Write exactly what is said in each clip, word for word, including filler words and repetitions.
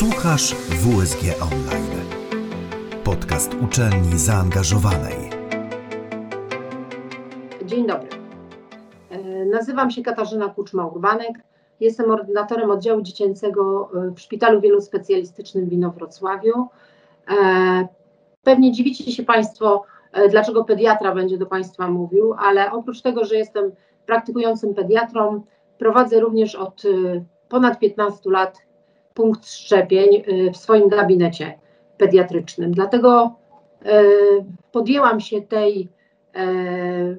Słuchasz W S G Online. Podcast uczelni zaangażowanej. Dzień dobry. Nazywam się Katarzyna Kuczma-Urbanek. Jestem ordynatorem oddziału dziecięcego w Szpitalu Wielospecjalistycznym w Inowrocławiu. Pewnie dziwicie się Państwo, dlaczego pediatra będzie do Państwa mówił, ale oprócz tego, że jestem praktykującym pediatrą, prowadzę również od ponad piętnastu lat punkt szczepień w swoim gabinecie pediatrycznym. Dlatego podjęłam się tej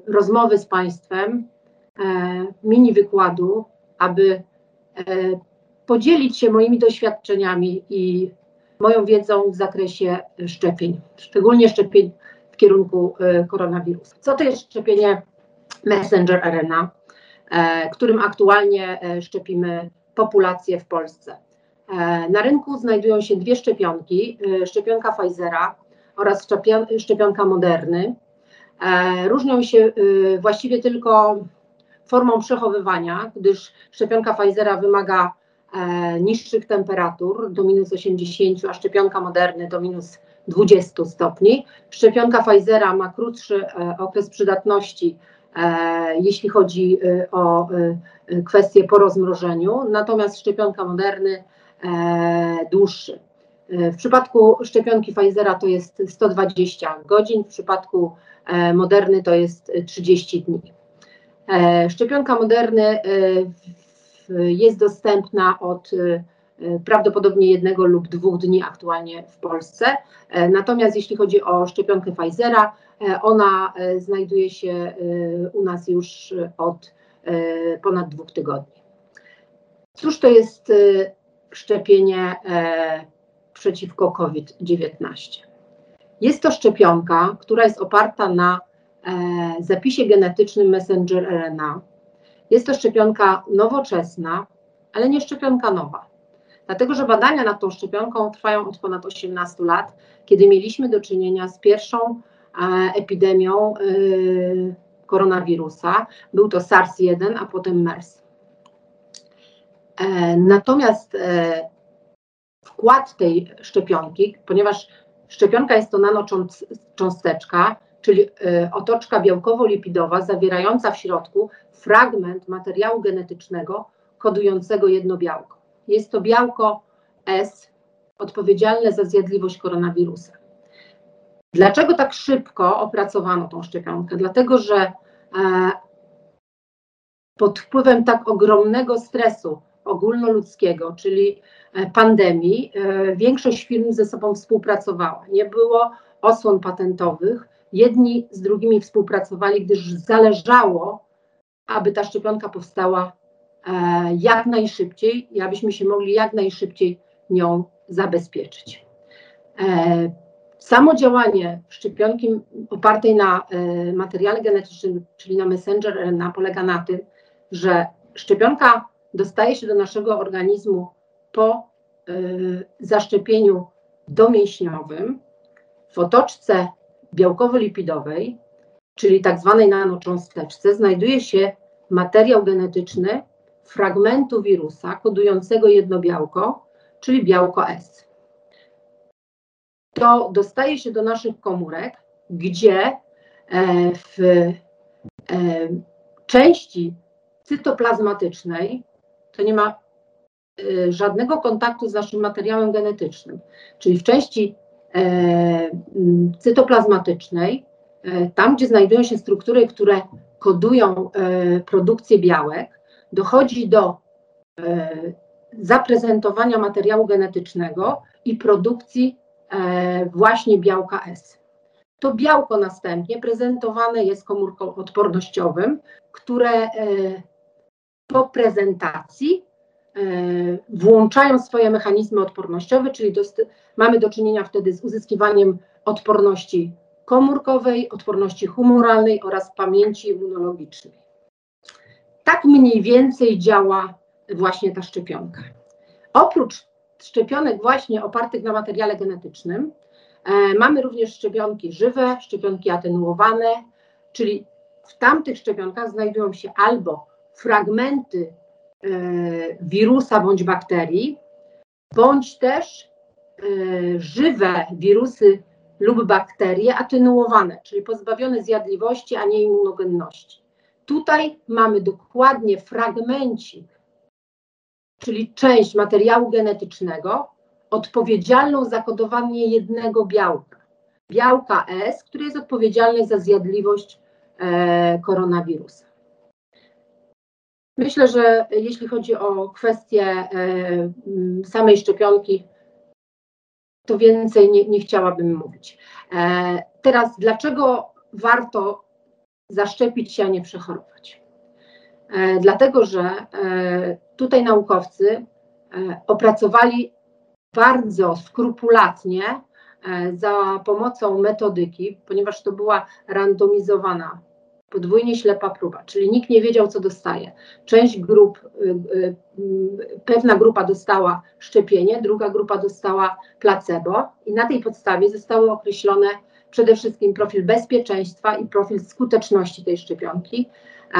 rozmowy z Państwem, mini wykładu, aby podzielić się moimi doświadczeniami i moją wiedzą w zakresie szczepień, szczególnie szczepień w kierunku koronawirusa. Co to jest szczepienie messenger R N A, którym aktualnie szczepimy populację w Polsce? Na rynku znajdują się dwie szczepionki, szczepionka Pfizera oraz szczepionka Moderny. Różnią się właściwie tylko formą przechowywania, gdyż szczepionka Pfizera wymaga niższych temperatur do minus osiemdziesięciu, a szczepionka Moderny do minus dwudziestu stopni. Szczepionka Pfizera ma krótszy okres przydatności, jeśli chodzi o kwestię po rozmrożeniu, natomiast szczepionka Moderny dłuższy. W przypadku szczepionki Pfizera to jest sto dwadzieścia godzin, w przypadku Moderny to jest trzydzieści dni. Szczepionka Moderny jest dostępna od prawdopodobnie jednego lub dwóch dni aktualnie w Polsce. Natomiast jeśli chodzi o szczepionkę Pfizera, ona znajduje się u nas już od ponad dwóch tygodni. Cóż to jest szczepienie przeciwko COVID dziewiętnaście? Jest to szczepionka, która jest oparta na zapisie genetycznym messenger R N A. Jest to szczepionka nowoczesna, ale nie szczepionka nowa. Dlatego, że badania nad tą szczepionką trwają od ponad osiemnastu lat, kiedy mieliśmy do czynienia z pierwszą epidemią koronawirusa. Był to SARS jeden, a potem MERS. Natomiast wkład tej szczepionki, ponieważ szczepionka jest to nanocząsteczka, czyli otoczka białkowo-lipidowa zawierająca w środku fragment materiału genetycznego kodującego jedno białko. Jest to białko S odpowiedzialne za zjadliwość koronawirusa. Dlaczego tak szybko opracowano tą szczepionkę? Dlatego, że e, pod wpływem tak ogromnego stresu ogólnoludzkiego, czyli pandemii, e, większość firm ze sobą współpracowała. Nie było osłon patentowych. Jedni z drugimi współpracowali, gdyż zależało, aby ta szczepionka powstała jak najszybciej i abyśmy się mogli jak najszybciej nią zabezpieczyć. Samo działanie szczepionki opartej na materiale genetycznym, czyli na messenger R N A, polega na tym, że szczepionka dostaje się do naszego organizmu po zaszczepieniu domięśniowym w otoczce białkowo-lipidowej, czyli tak zwanej nanocząsteczce, znajduje się materiał genetyczny fragmentu wirusa kodującego jedno białko, czyli białko S. To dostaje się do naszych komórek, gdzie w części cytoplazmatycznej to nie ma żadnego kontaktu z naszym materiałem genetycznym, czyli w części cytoplazmatycznej, tam gdzie znajdują się struktury, które kodują produkcję białek, dochodzi do zaprezentowania materiału genetycznego i produkcji właśnie białka S. To białko następnie prezentowane jest komórkom odpornościowym, które po prezentacji włączają swoje mechanizmy odpornościowe, czyli mamy do czynienia wtedy z uzyskiwaniem odporności komórkowej, odporności humoralnej oraz pamięci immunologicznej. Tak mniej więcej działa właśnie ta szczepionka. Oprócz szczepionek właśnie opartych na materiale genetycznym, e, mamy również szczepionki żywe, szczepionki atenuowane, czyli w tamtych szczepionkach znajdują się albo fragmenty e, wirusa bądź bakterii, bądź też y, żywe wirusy lub bakterie atenuowane, czyli pozbawione zjadliwości, a nie immunogenności. Tutaj mamy dokładnie fragmencik, czyli część materiału genetycznego odpowiedzialną za kodowanie jednego białka. Białka S, które jest odpowiedzialne za zjadliwość e, koronawirusa. Myślę, że jeśli chodzi o kwestię e, samej szczepionki, to więcej nie, nie chciałabym mówić. E, teraz, dlaczego warto zaszczepić się, a nie przechorować? E, dlatego, że e, tutaj naukowcy e, opracowali bardzo skrupulatnie e, za pomocą metodyki, ponieważ to była randomizowana, podwójnie ślepa próba, czyli nikt nie wiedział, co dostaje. Część grup, y, y, pewna grupa dostała szczepienie, druga grupa dostała placebo i na tej podstawie zostały określone przede wszystkim profil bezpieczeństwa i profil skuteczności tej szczepionki, y,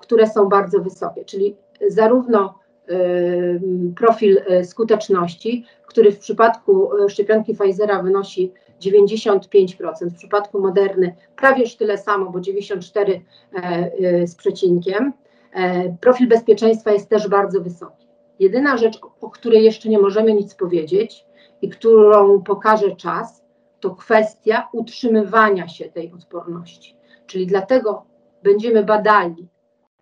które są bardzo wysokie, czyli zarówno y, profil y, skuteczności, który w przypadku szczepionki Pfizera wynosi dziewięćdziesiąt pięć procent, w przypadku Moderny prawież tyle samo, bo dziewięćdziesiąt cztery procent e, z przecinkiem. E, profil bezpieczeństwa jest też bardzo wysoki. Jedyna rzecz, o której jeszcze nie możemy nic powiedzieć i którą pokaże czas, to kwestia utrzymywania się tej odporności. Czyli dlatego będziemy badali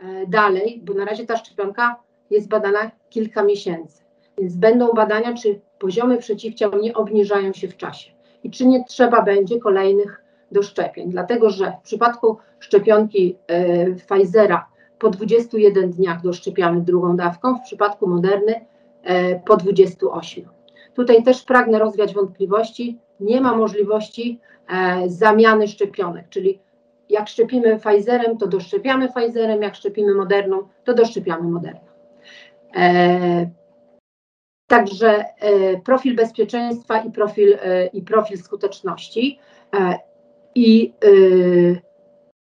e, dalej, bo na razie ta szczepionka jest badana kilka miesięcy. Więc będą badania, czy poziomy przeciwciał nie obniżają się w czasie i czy nie trzeba będzie kolejnych doszczepień. Dlatego, że w przypadku szczepionki y, Pfizera po dwudziestu jeden dniach doszczepiamy drugą dawką, w przypadku Moderny y, po dwudziestu ośmiu. Tutaj też pragnę rozwiać wątpliwości. Nie ma możliwości y, zamiany szczepionek, czyli jak szczepimy Pfizerem, to doszczepiamy Pfizerem, jak szczepimy Moderną, to doszczepiamy Moderną. Y, Także e, profil bezpieczeństwa i profil, e, i profil skuteczności e, i e,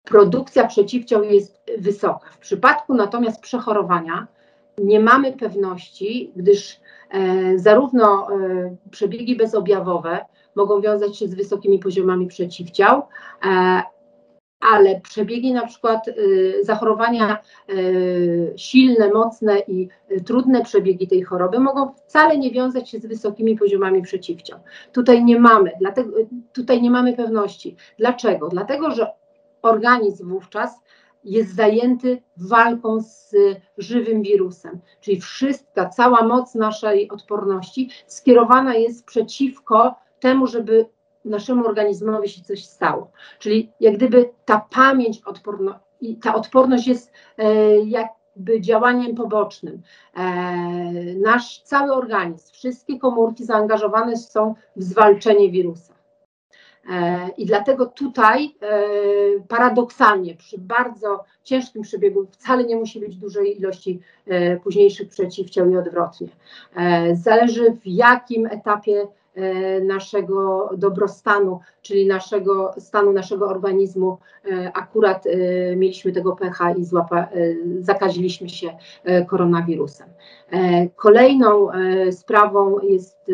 produkcja przeciwciał jest wysoka. W przypadku natomiast przechorowania nie mamy pewności, gdyż e, zarówno e, przebiegi bezobjawowe mogą wiązać się z wysokimi poziomami przeciwciał, e, ale przebiegi na przykład y, zachorowania y, silne, mocne i y, trudne przebiegi tej choroby mogą wcale nie wiązać się z wysokimi poziomami przeciwciał. Tutaj nie mamy, dlatego, tutaj nie mamy pewności. Dlaczego? Dlatego, że organizm wówczas jest zajęty walką z y, żywym wirusem, czyli wszystka, cała moc naszej odporności skierowana jest przeciwko temu, żeby naszemu organizmowi się coś stało. Czyli jak gdyby ta pamięć odporno, i ta odporność jest e, jakby działaniem pobocznym. E, nasz cały organizm, wszystkie komórki zaangażowane są w zwalczenie wirusa. E, I dlatego tutaj e, paradoksalnie przy bardzo ciężkim przebiegu wcale nie musi być dużej ilości e, późniejszych przeciwciał i odwrotnie. E, zależy w jakim etapie naszego dobrostanu, czyli naszego stanu naszego organizmu. Akurat mieliśmy tego pecha i złapa, zakaziliśmy się koronawirusem. Kolejną sprawą jest,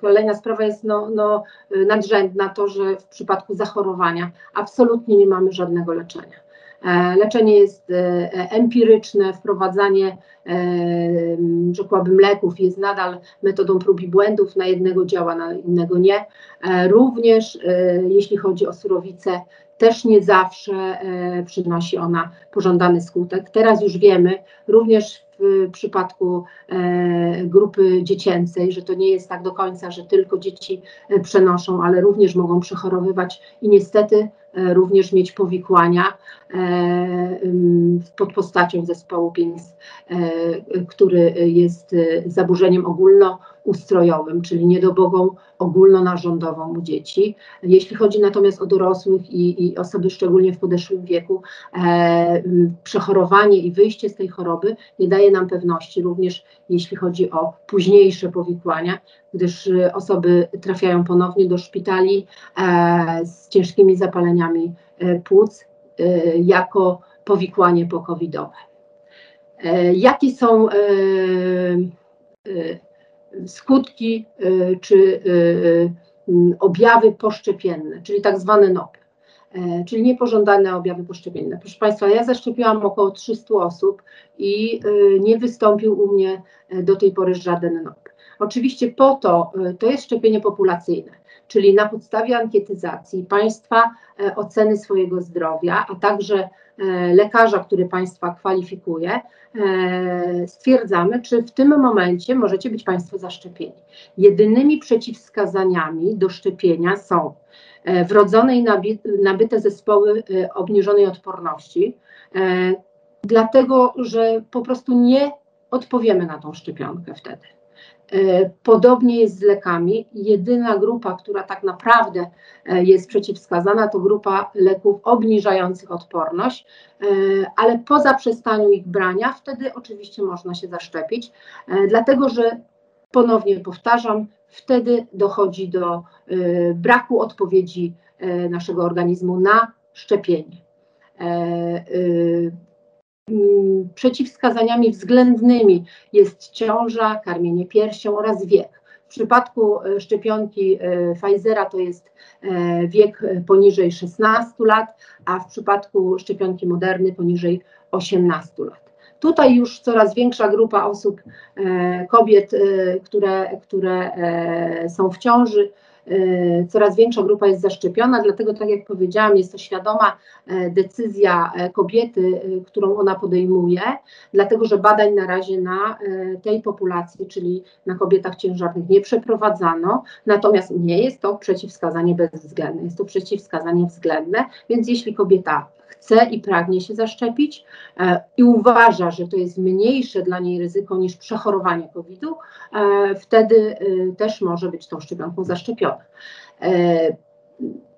kolejna sprawa jest no, no nadrzędna, to, że w przypadku zachorowania absolutnie nie mamy żadnego leczenia. Leczenie jest empiryczne, wprowadzanie, rzekłabym, leków jest nadal metodą prób i błędów, na jednego działa, na innego nie. Również jeśli chodzi o surowicę, też nie zawsze przynosi ona pożądany skutek. Teraz już wiemy, również w przypadku grupy dziecięcej, że to nie jest tak do końca, że tylko dzieci przenoszą, ale również mogą przechorowywać i niestety również mieć powikłania pod postacią zespołu P I N S, który jest zaburzeniem ogólnoustrojowym, czyli niedobogą ogólnonarządową u dzieci. Jeśli chodzi natomiast o dorosłych i, i osoby szczególnie w podeszłym wieku, przechorowanie i wyjście z tej choroby nie daje nam pewności, również jeśli chodzi o późniejsze powikłania, gdyż osoby trafiają ponownie do szpitali z ciężkimi zapaleniami płuc jako powikłanie pocovidowe. Jakie są skutki czy objawy poszczepienne, czyli tak zwane N O P, czyli niepożądane objawy poszczepienne. Proszę Państwa, ja zaszczepiłam około trzystu osób i nie wystąpił u mnie do tej pory żaden N O P. Oczywiście po to, to jest szczepienie populacyjne, czyli na podstawie ankietyzacji Państwa oceny swojego zdrowia, a także lekarza, który Państwa kwalifikuje, stwierdzamy, czy w tym momencie możecie być Państwo zaszczepieni. Jedynymi przeciwwskazaniami do szczepienia są wrodzone i nabyte zespoły obniżonej odporności, dlatego że po prostu nie odpowiemy na tą szczepionkę wtedy. Podobnie jest z lekami. Jedyna grupa, która tak naprawdę jest przeciwwskazana, to grupa leków obniżających odporność, ale po zaprzestaniu ich brania wtedy oczywiście można się zaszczepić, dlatego że, ponownie powtarzam, wtedy dochodzi do braku odpowiedzi naszego organizmu na szczepienie. Przeciwwskazaniami względnymi jest ciąża, karmienie piersią oraz wiek. W przypadku szczepionki Pfizera to jest wiek poniżej szesnastu lat, a w przypadku szczepionki Moderny poniżej osiemnastu lat. Tutaj już coraz większa grupa osób, kobiet, które, które są w ciąży, coraz większa grupa jest zaszczepiona, dlatego tak jak powiedziałam, jest to świadoma decyzja kobiety, którą ona podejmuje, dlatego że badań na razie na tej populacji, czyli na kobietach ciężarnych nie przeprowadzano, natomiast nie jest to przeciwwskazanie bezwzględne, jest to przeciwwskazanie względne, więc jeśli kobieta chce i pragnie się zaszczepić e, i uważa, że to jest mniejsze dla niej ryzyko niż przechorowanie kowida, e, wtedy e, też może być tą szczepionką zaszczepiona. E,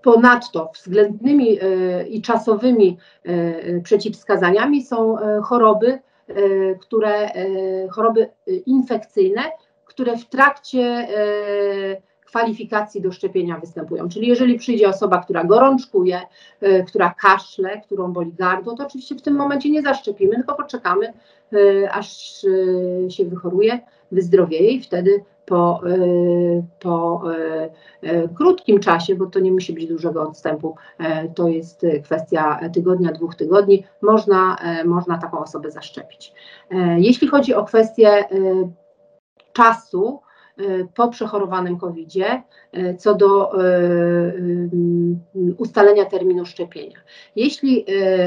ponadto względnymi e, i czasowymi e, przeciwwskazaniami są e, choroby, e, które, e, choroby infekcyjne, które w trakcie e, kwalifikacji do szczepienia występują. Czyli jeżeli przyjdzie osoba, która gorączkuje, y, która kaszle, którą boli gardło, to oczywiście w tym momencie nie zaszczepimy, tylko poczekamy, y, aż y, się wychoruje, wyzdrowieje i wtedy po, y, po y, y, krótkim czasie, bo to nie musi być dużego odstępu, y, to jest kwestia tygodnia, dwóch tygodni, można, y, można taką osobę zaszczepić. Y, jeśli chodzi o kwestię y, czasu, po przechorowanym kowidzie co do ustalenia terminu szczepienia. Jeśli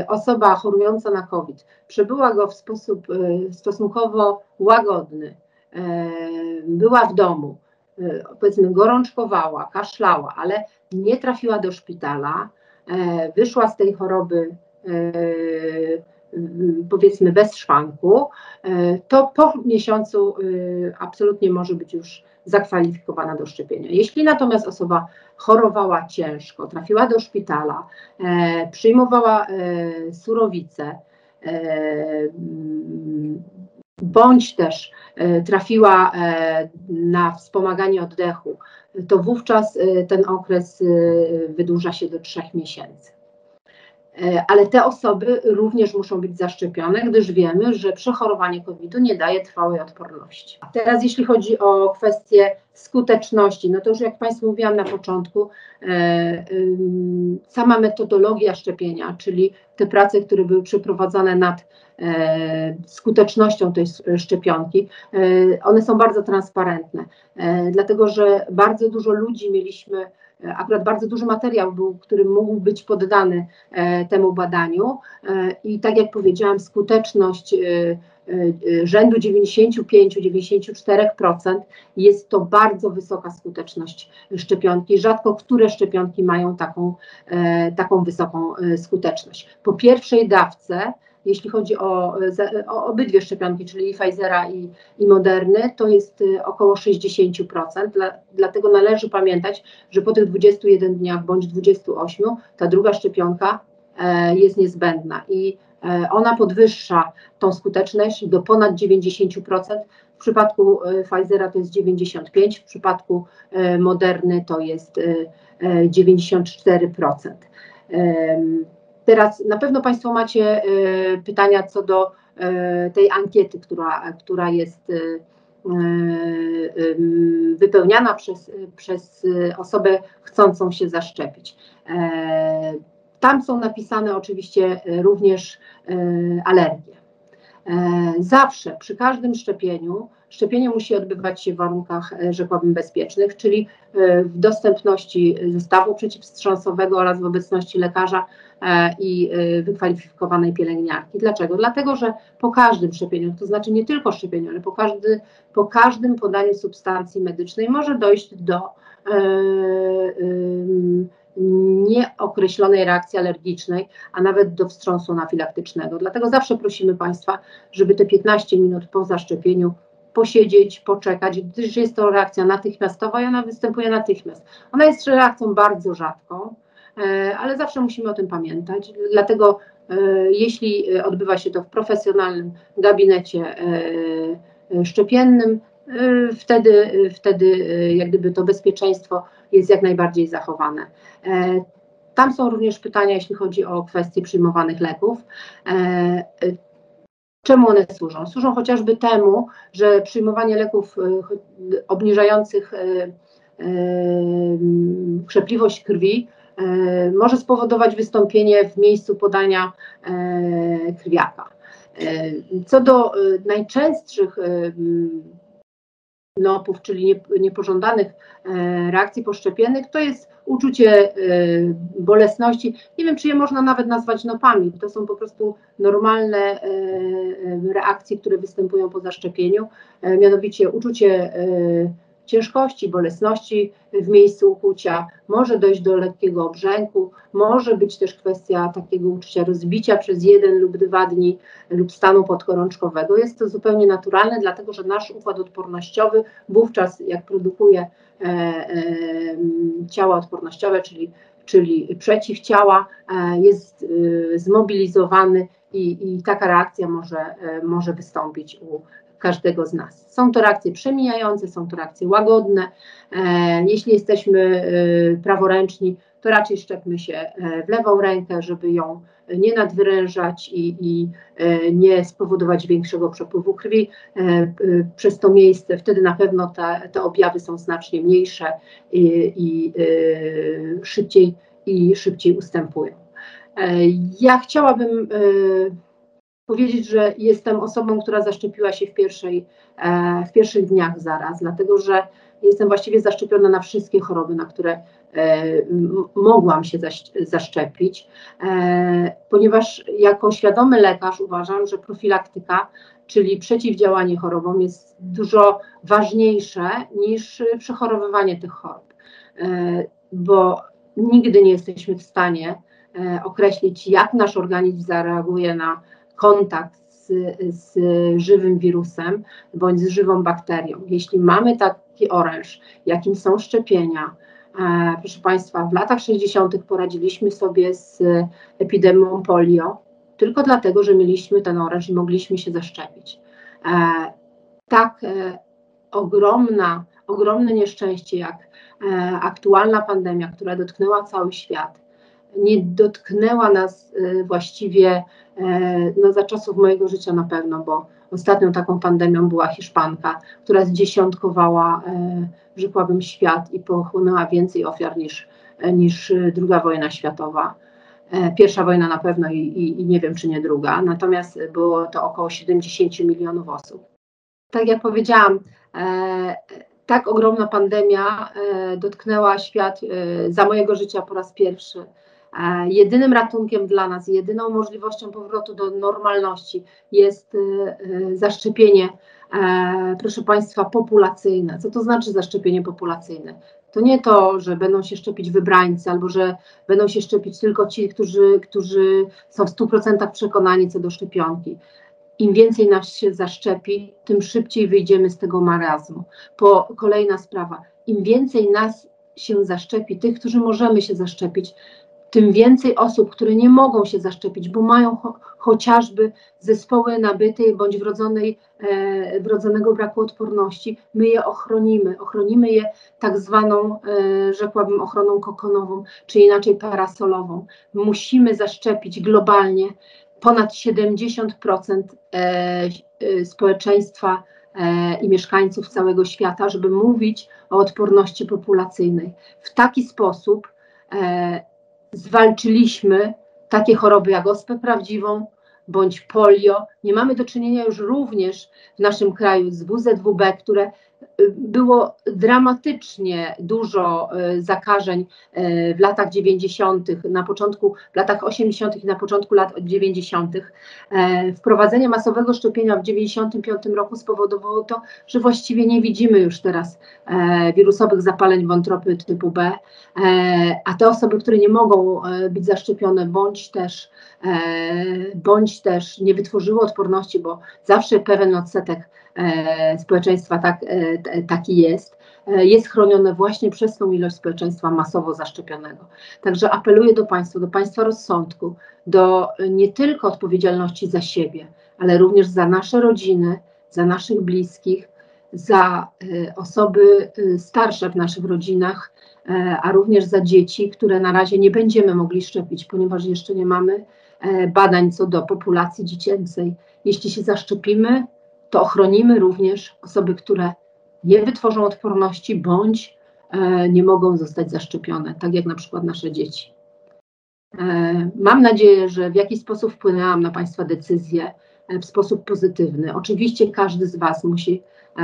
osoba chorująca na COVID przebyła go w sposób stosunkowo łagodny, była w domu, powiedzmy gorączkowała, kaszlała, ale nie trafiła do szpitala, wyszła z tej choroby powiedzmy bez szwanku, to po miesiącu absolutnie może być już zakwalifikowana do szczepienia. Jeśli natomiast osoba chorowała ciężko, trafiła do szpitala, przyjmowała surowice, bądź też trafiła na wspomaganie oddechu, to wówczas ten okres wydłuża się do trzech miesięcy. Ale te osoby również muszą być zaszczepione, gdyż wiemy, że przechorowanie kowida nie daje trwałej odporności. A teraz jeśli chodzi o kwestię skuteczności, no to już jak Państwu mówiłam na początku, e, e, sama metodologia szczepienia, czyli te prace, które były przeprowadzane nad e, skutecznością tej szczepionki, e, one są bardzo transparentne, e, dlatego że bardzo dużo ludzi mieliśmy, akurat bardzo duży materiał był, który mógł być poddany e, temu badaniu e, i tak jak powiedziałam, skuteczność e, e, rzędu dziewięćdziesiąt pięć do dziewięćdziesięciu czterech procent jest to bardzo wysoka skuteczność szczepionki. Rzadko które szczepionki mają taką, e, taką wysoką e, skuteczność. Po pierwszej dawce, jeśli chodzi o, o obydwie szczepionki, czyli i Pfizera i, i Moderny, to jest około sześćdziesiąt procent. Dla, dlatego należy pamiętać, że po tych dwudziestu jeden dniach bądź dwudziestu ośmiu ta druga szczepionka e, jest niezbędna i e, ona podwyższa tą skuteczność do ponad dziewięćdziesięciu procent. W przypadku e, Pfizera to jest dziewięćdziesiąt pięć procent, w przypadku e, Moderny to jest e, e, dziewięćdziesiąt cztery procent. E, Teraz na pewno Państwo macie y, pytania co do y, tej ankiety, która, która jest y, y, wypełniana przez, przez osobę chcącą się zaszczepić. Tam są napisane oczywiście również alergie. Zawsze przy każdym szczepieniu, szczepienie musi odbywać się w warunkach, rzekłabym, bezpiecznych, czyli w dostępności zestawu przeciwwstrząsowego oraz w obecności lekarza i wykwalifikowanej pielęgniarki. Dlaczego? Dlatego, że po każdym szczepieniu, to znaczy nie tylko szczepieniu, ale po, każdy, po każdym podaniu substancji medycznej może dojść do yy, yy, nieokreślonej reakcji alergicznej, a nawet do wstrząsu anafilaktycznego. Dlatego zawsze prosimy Państwa, żeby te piętnaście minut po zaszczepieniu posiedzieć, poczekać, gdyż jest to reakcja natychmiastowa i ona występuje natychmiast. Ona jest reakcją bardzo rzadką, ale zawsze musimy o tym pamiętać. Dlatego jeśli odbywa się to w profesjonalnym gabinecie szczepiennym, wtedy, wtedy jak gdyby to bezpieczeństwo jest jak najbardziej zachowane. Tam są również pytania, jeśli chodzi o kwestie przyjmowanych leków. Czemu one służą? Służą chociażby temu, że przyjmowanie leków obniżających krzepliwość krwi może spowodować wystąpienie w miejscu podania krwiaka. Co do najczęstszych N O P-ów, czyli niepożądanych reakcji poszczepiennych, to jest uczucie bolesności. Nie wiem, czy je można nawet nazwać N O P-ami. To są po prostu normalne reakcje, które występują po zaszczepieniu, mianowicie uczucie ciężkości, bolesności w miejscu ukucia, może dojść do lekkiego obrzęku, może być też kwestia takiego uczucia rozbicia przez jeden lub dwa dni lub stanu podkorączkowego. Jest to zupełnie naturalne, dlatego że nasz układ odpornościowy wówczas, jak produkuje e, e, ciała odpornościowe, czyli, czyli przeciwciała, e, jest e, zmobilizowany i, i taka reakcja może, e, może wystąpić u każdego z nas. Są to reakcje przemijające, są to reakcje łagodne. E, jeśli jesteśmy e, praworęczni, to raczej szczepmy się w lewą rękę, żeby ją nie nadwyrężać i, i e, nie spowodować większego przepływu krwi e, e, przez to miejsce. Wtedy na pewno te, te objawy są znacznie mniejsze i, i e, szybciej i szybciej ustępują. E, ja chciałabym e, powiedzieć, że jestem osobą, która zaszczepiła się w, pierwszej, w pierwszych dniach zaraz, dlatego że jestem właściwie zaszczepiona na wszystkie choroby, na które mogłam się zaszczepić, ponieważ jako świadomy lekarz uważam, że profilaktyka, czyli przeciwdziałanie chorobom, jest dużo ważniejsze niż przechorowywanie tych chorób, bo nigdy nie jesteśmy w stanie określić, jak nasz organizm zareaguje na kontakt z, z żywym wirusem bądź z żywą bakterią. Jeśli mamy taki oręż, jakim są szczepienia, e, proszę Państwa, w latach sześćdziesiątych poradziliśmy sobie z epidemią polio tylko dlatego, że mieliśmy ten oręż i mogliśmy się zaszczepić. E, tak e, ogromna, ogromne nieszczęście jak e, aktualna pandemia, która dotknęła cały świat, nie dotknęła nas właściwie no, za czasów mojego życia na pewno, bo ostatnią taką pandemią była Hiszpanka, która zdziesiątkowała, rzekłabym, świat i pochłonęła więcej ofiar niż, niż druga wojna światowa. Pierwsza wojna na pewno i, i, i nie wiem, czy nie druga. Natomiast było to około siedemdziesiąt milionów osób. Tak jak powiedziałam, e, tak ogromna pandemia e, dotknęła świat e, za mojego życia po raz pierwszy. Jedynym ratunkiem dla nas, jedyną możliwością powrotu do normalności jest zaszczepienie, proszę Państwa, populacyjne. Co to znaczy zaszczepienie populacyjne? To nie to, że będą się szczepić wybrańcy albo że będą się szczepić tylko ci, którzy, którzy są w stu procentach przekonani co do szczepionki. Im więcej nas się zaszczepi, tym szybciej wyjdziemy z tego marazmu. Po, kolejna sprawa, im więcej nas się zaszczepi, tych, którzy możemy się zaszczepić, tym więcej osób, które nie mogą się zaszczepić, bo mają cho- chociażby zespoły nabytej bądź wrodzonej, e, wrodzonego braku odporności, my je ochronimy. Ochronimy je tak zwaną, e, rzekłabym, ochroną kokonową, czy inaczej parasolową. Musimy zaszczepić globalnie ponad siedemdziesiąt procent e, e, społeczeństwa i mieszkańców całego świata, żeby mówić o odporności populacyjnej. W taki sposób zwalczyliśmy takie choroby jak ospę prawdziwą bądź polio. Nie mamy do czynienia już również w naszym kraju z W Z W B, które było dramatycznie dużo zakażeń w latach dziewięćdziesiątych, na początku, w latach osiemdziesiątych i na początku lat dziewięćdziesiątych. Wprowadzenie masowego szczepienia w dziewięćdziesiątym piątym roku spowodowało to, że właściwie nie widzimy już teraz wirusowych zapaleń wątroby typu B, a te osoby, które nie mogą być zaszczepione bądź też, bądź też nie wytworzyły odporności, bo zawsze pewien odsetek E, społeczeństwa tak, e, t, taki jest, e, jest chronione właśnie przez tą ilość społeczeństwa masowo zaszczepionego. Także apeluję do Państwa, do Państwa rozsądku, do nie tylko odpowiedzialności za siebie, ale również za nasze rodziny, za naszych bliskich, za e, osoby e, starsze w naszych rodzinach, e, a również za dzieci, które na razie nie będziemy mogli szczepić, ponieważ jeszcze nie mamy e, badań co do populacji dziecięcej. Jeśli się zaszczepimy, to ochronimy również osoby, które nie wytworzą odporności bądź e, nie mogą zostać zaszczepione, tak jak na przykład nasze dzieci. E, mam nadzieję, że w jakiś sposób wpłynęłam na Państwa decyzję e, w sposób pozytywny. Oczywiście każdy z Was musi e,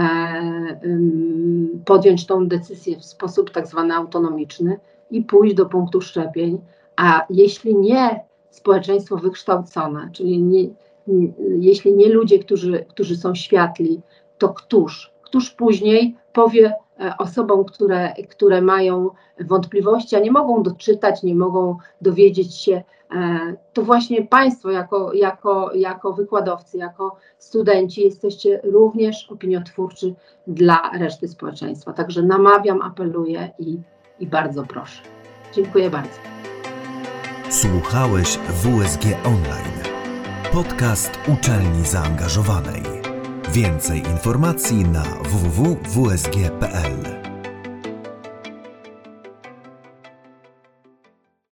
y, podjąć tą decyzję w sposób tak zwany autonomiczny i pójść do punktu szczepień, a jeśli nie społeczeństwo wykształcone, czyli nie jeśli nie ludzie, którzy, którzy są światli, to któż? Któż później powie osobom, które, które mają wątpliwości, a nie mogą doczytać, nie mogą dowiedzieć się, to właśnie Państwo jako, jako, jako wykładowcy, jako studenci jesteście również opiniotwórczy dla reszty społeczeństwa. Także namawiam, apeluję i, i bardzo proszę. Dziękuję bardzo. Słuchałeś W S G Online. Podcast Uczelni Zaangażowanej. Więcej informacji na w w w kropka w s g kropka p l.